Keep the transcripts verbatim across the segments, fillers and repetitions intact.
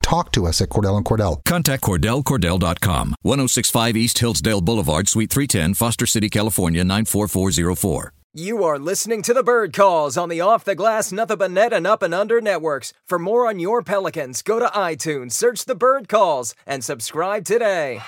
talk to us at Cordell and Cordell. Contact Cordell Cordell dot com, ten sixty-five East Hillsdale Boulevard, Suite three ten, Foster City, California, nine four four zero four. You are listening to The Bird Calls on the Off the Glass, Nothing But Net, and Up and Under networks. For more on your Pelicans, go to iTunes, search The Bird Calls, and subscribe today.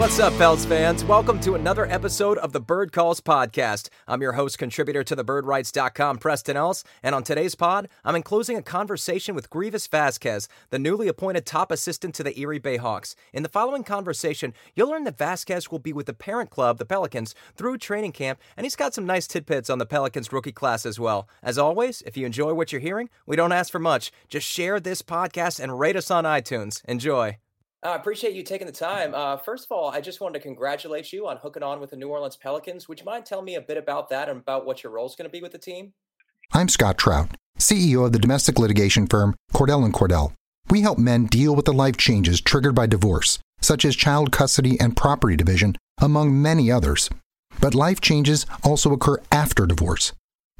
What's up, Pels fans? Welcome to another episode of the Bird Calls podcast. I'm your host, contributor to the bird rights dot com, Preston Ellis, and on today's pod, I'm enclosing a conversation with Greivis Vasquez, the newly appointed top assistant to the Erie Bayhawks. In the following conversation, you'll learn that Vasquez will be with the parent club, the Pelicans, through training camp, and he's got some nice tidbits on the Pelicans rookie class as well. As always, if you enjoy what you're hearing, we don't ask for much. Just share this podcast and rate us on iTunes. Enjoy. I uh, appreciate you taking the time. Uh, first of all, I just wanted to congratulate you on hooking on with the New Orleans Pelicans. Would you mind telling me a bit about that and about what your role is going to be with the team? I'm Scott Trout, C E O of the domestic litigation firm Cordell and Cordell. We help men deal with the life changes triggered by divorce, such as child custody and property division, among many others. But life changes also occur after divorce.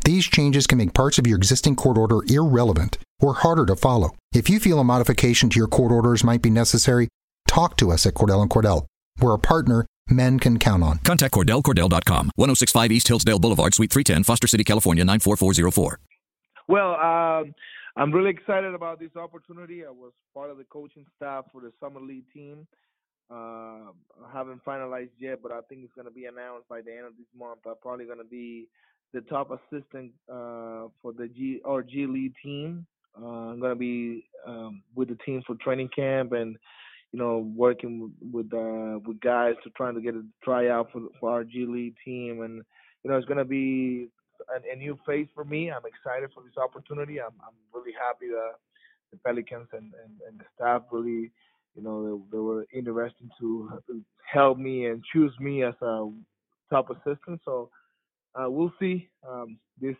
These changes can make parts of your existing court order irrelevant or harder to follow. If you feel a modification to your court orders might be necessary, talk to us at Cordell and Cordell. We're a partner men can count on. Contact Cordell Cordell dot com, ten sixty-five East Hillsdale Boulevard, Suite three ten, Foster City, California, nine four four zero four. Well, um, I'm really excited about this opportunity. I was part of the coaching staff for the Summer League team. Uh, I haven't finalized yet, but I think it's going to be announced by the end of this month. I'm probably going to be the top assistant uh, for the G or G League team. Uh, I'm going to be um, with the team for training camp and, you know, working with uh, with guys to trying to get a tryout for, for our G League team. And, you know, it's going to be a, a new phase for me. I'm excited for this opportunity. I'm I'm really happy that the Pelicans and, and, and the staff really, you know, they, they were interested to help me and choose me as a top assistant. So, Uh, we'll see. Um, this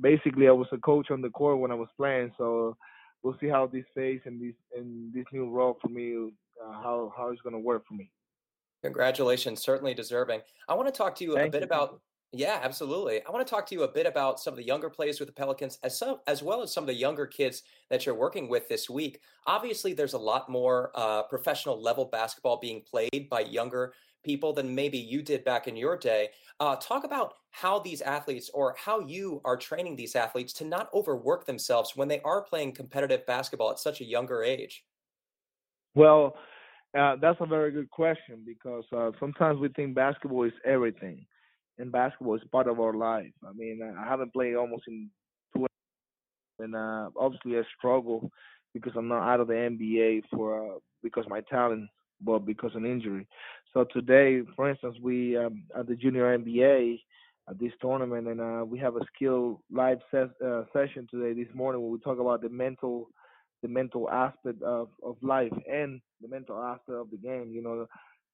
basically, I was a coach on the court when I was playing, so we'll see how this phase and this and this new role for me, uh, how how it's going to work for me. Congratulations, certainly deserving. I want to talk to you Thank a bit you. about. Yeah, absolutely. I want to talk to you a bit about some of the younger players with the Pelicans, as some, as well as some of the younger kids that you're working with this week. Obviously, there's a lot more uh, professional level basketball being played by younger people than maybe you did back in your day. Uh, talk about how these athletes or how you are training these athletes to not overwork themselves when they are playing competitive basketball at such a younger age. Well, uh, that's a very good question because uh, sometimes we think basketball is everything. And basketball is part of our life. I mean, I haven't played almost in two and uh, obviously I struggle because I'm not out of the N B A for uh, because of my talent, but because of an injury. So today, for instance, we um, at the Junior N B A at this tournament, and uh, we have a skill live ses- uh, session today this morning where we talk about the mental, the mental aspect of, of life and the mental aspect of the game. You know,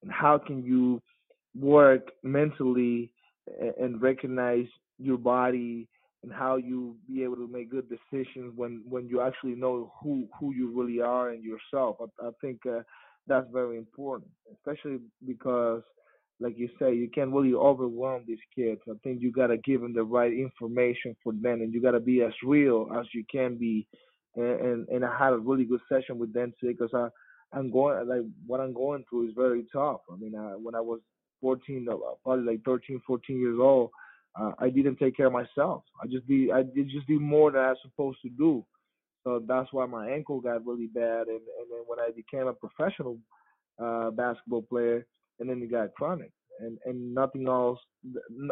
and how can you work mentally and recognize your body and how you be able to make good decisions when, when you actually know who, who you really are and yourself. I, I think uh, that's very important, especially because, like you say, you can't really overwhelm these kids. I think you got to give them the right information for them, and you got to be as real as you can be. And, and, and I had a really good session with them today because I, I'm going, like, what I'm going through is very tough. I mean, I, when I was fourteen, probably like thirteen, fourteen years old, Uh, I didn't take care of myself. I just did. I did just did more than I was supposed to do. So that's why my ankle got really bad. And, and then when I became a professional uh, basketball player, and then it got chronic, and, and nothing else.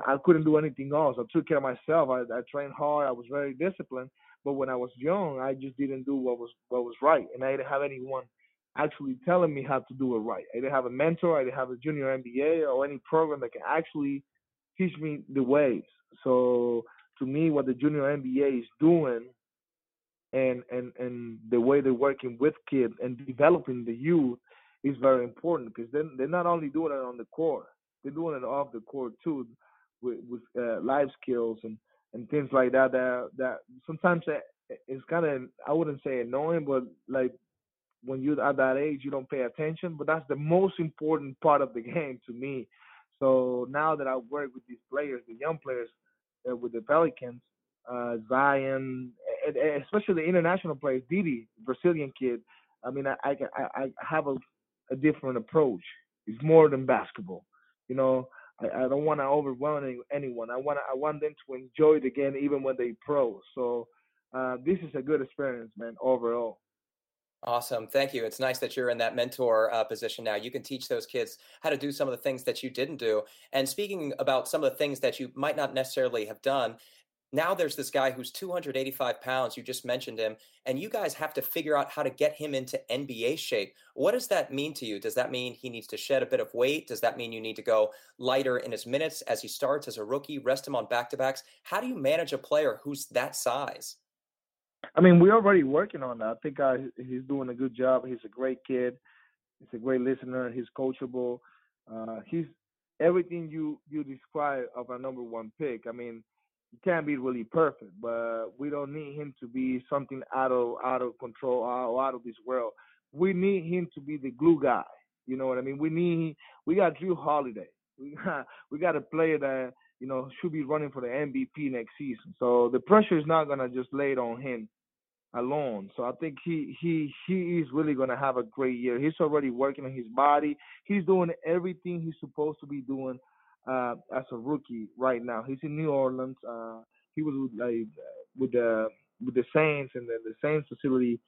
I couldn't do anything else. I took care of myself. I, I trained hard. I was very disciplined. But when I was young, I just didn't do what was what was right, and I didn't have anyone actually telling me how to do it right. I didn't have a mentor. I didn't have a junior M B A or any program that can actually teach me the ways. So to me, what the junior M B A is doing, and and and the way they're working with kids and developing the youth is very important, because then they're not only doing it on the court, they're doing it off the court too, with, with uh, life skills and, and things like that. That that sometimes it's kind of, I wouldn't say annoying, but like when you're at that age, you don't pay attention. But that's the most important part of the game to me. So now that I work with these players, the young players uh, with the Pelicans, uh, Zion, and, and especially the international players, Didi, Brazilian kid. I mean, I I, I have a, a different approach. It's more than basketball. You know, I, I don't want to overwhelm anyone. I want I want them to enjoy the game even when they pro. So uh, this is a good experience, man, overall. Awesome. Thank you. It's nice that you're in that mentor uh, position now. You can teach those kids how to do some of the things that you didn't do. And speaking about some of the things that you might not necessarily have done, now there's this guy who's two hundred eighty-five pounds. You just mentioned him, and you guys have to figure out how to get him into N B A shape. What does that mean to you? Does that mean he needs to shed a bit of weight? Does that mean you need to go lighter in his minutes as he starts as a rookie, rest him on back-to-backs? How do you manage a player who's that size? I mean, we're already working on that. I think I, he's doing a good job. He's a great kid. He's a great listener. He's coachable. Uh, he's everything you, you describe of a number one pick. I mean, he can't be really perfect, but we don't need him to be something out of out of control or out of this world. We need him to be the glue guy. You know what I mean? We need we got Drew Holiday. We got, we got a player that, you know, should be running for the M V P next season. So the pressure is not going to just lay it on him alone. So I think he he he is really going to have a great year. He's already working on his body. He's doing everything he's supposed to be doing uh, as a rookie right now. He's in New Orleans. Uh, he was with, like, with the with the Saints and the, the Saints facility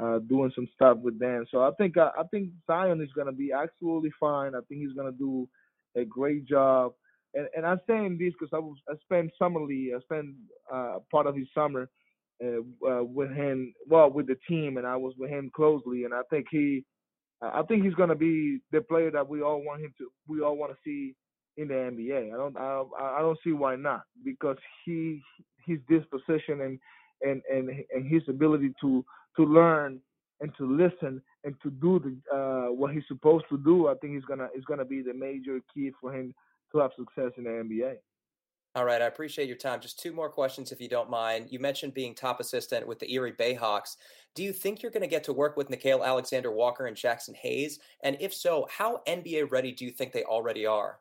uh, doing some stuff with them. So I think uh, I think Zion is going to be absolutely fine. I think he's going to do a great job. And, and I'm saying this because I, was, I spent summerly, I spent uh, part of his summer uh, uh, with him, well, with the team, and I was with him closely. And I think he, I think he's gonna be the player that we all want him to, we all want to see in the N B A. I don't, I, I don't see why not, because he, his disposition and and and and his ability to to learn and to listen and to do the, uh, what he's supposed to do. I think he's gonna, it's gonna be the major key for him to have success in the N B A. All right. I appreciate your time. Just two more questions, if you don't mind. You mentioned being top assistant with the Erie Bayhawks. Do you think you're going to get to work with Nickeil Alexander-Walker and Jaxson Hayes? And if so, how N B A ready do you think they already are?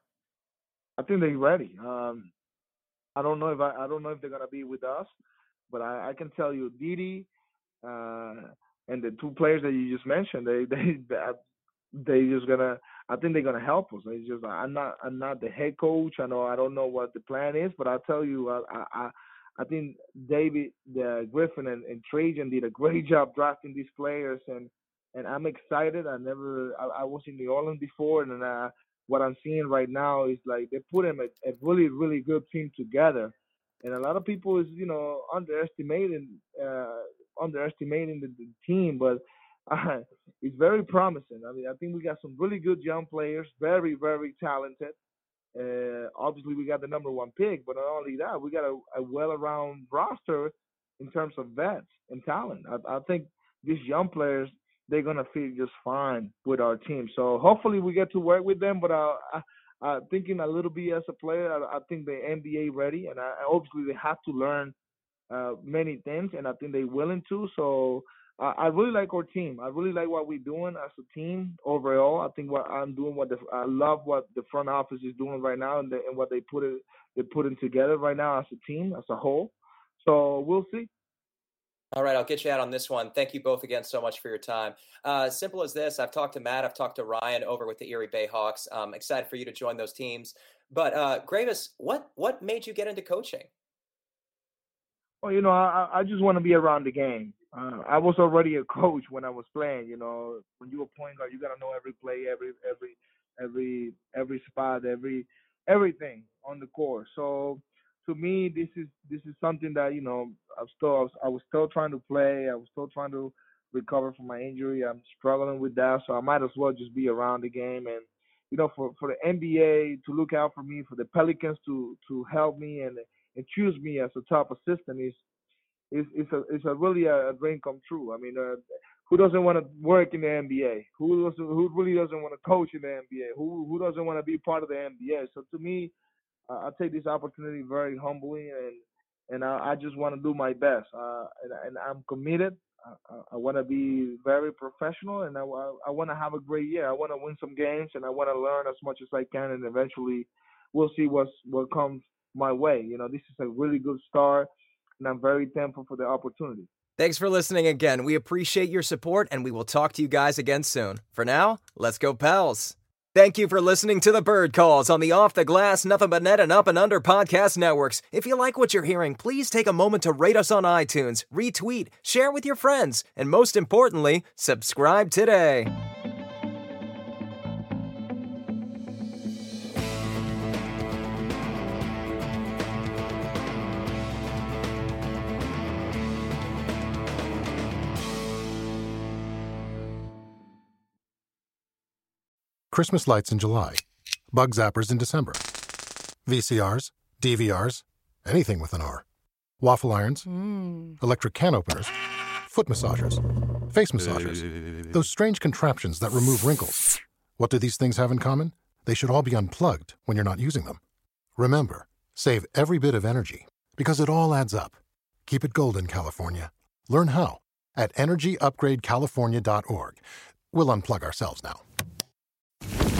I think they're ready. Um, I don't know if I, I don't know if they're going to be with us, but I, I can tell you Didi uh, and the two players that you just mentioned, they, they, they They just gonna. I think they're gonna help us. It's just I'm not. I'm not the head coach. I know. I don't know what the plan is, but I'll tell you. I. I. I think David the Griffin and, and Trajan did a great job drafting these players, and, and I'm excited. I never. I, I was in New Orleans before, and uh, what I'm seeing right now is like they put him a, a really really good team together, and a lot of people is you know underestimating uh, underestimating the, the team, but. Uh, it's very promising. I mean, I think we got some really good young players, very, very talented. Uh, obviously, we got the number one pick, but not only that, we got a, a well-around roster in terms of vets and talent. I, I think these young players, they're going to feel just fine with our team. So hopefully we get to work with them, but I, I, I thinking a little bit as a player, I, I think they're N B A ready, and I, obviously they have to learn uh, many things, and I think they're willing to. So I really like our team. I really like what we're doing as a team overall. I think what I'm doing, what the, I love what the front office is doing right now, and, the, and what they put it, they're putting together right now as a team, as a whole. So we'll see. All right, I'll get you out on this one. Thank you both again so much for your time. Uh, simple as this. I've talked to Matt. I've talked to Ryan over with the Erie Bayhawks. Um, excited for you to join those teams. But uh, Greivis, what what made you get into coaching? Well, you know, I, I just want to be around the game. Uh, I was already a coach when I was playing. You know, when you were playing, you gotta know every play, every every every every spot, every everything on the court. So to me, this is this is something that, you know, I'm still I was still trying to play. I was still trying to recover from my injury. I'm struggling with that, so I might as well just be around the game. And you know, for, for the N B A to look out for me, for the Pelicans to to help me and and choose me as a top assistant is is is a is a really a dream come true. I mean, uh, who doesn't want to work in the N B A? Who doesn't, who really doesn't want to coach in the N B A? Who who doesn't want to be part of the N B A? So to me, uh, I take this opportunity very humbly, and and I, I just want to do my best. Uh, and, and I'm committed. I, I want to be very professional, and I, I want to have a great year. I want to win some games, and I want to learn as much as I can, and eventually we'll see what's, what comes my way. You know, this is a really good start, and I'm very thankful for the opportunity. Thanks for listening again. We appreciate your support, and we will talk to you guys again soon. For now, let's go Pels. Thank you for listening to The Bird Calls on the Off the Glass, Nothing But Net, and Up and Under podcast networks. If you like what you're hearing, please take a moment to rate us on iTunes, retweet, share with your friends, and most importantly, subscribe today. Christmas lights in July, bug zappers in December, V C Rs, D V Rs, anything with an R, waffle irons, mm. electric can openers, foot massagers, face massagers, those strange contraptions that remove wrinkles. What do these things have in common? They should all be unplugged when you're not using them. Remember, save every bit of energy, because it all adds up. Keep it golden, California. Learn how at energy upgrade california dot org. We'll unplug ourselves now.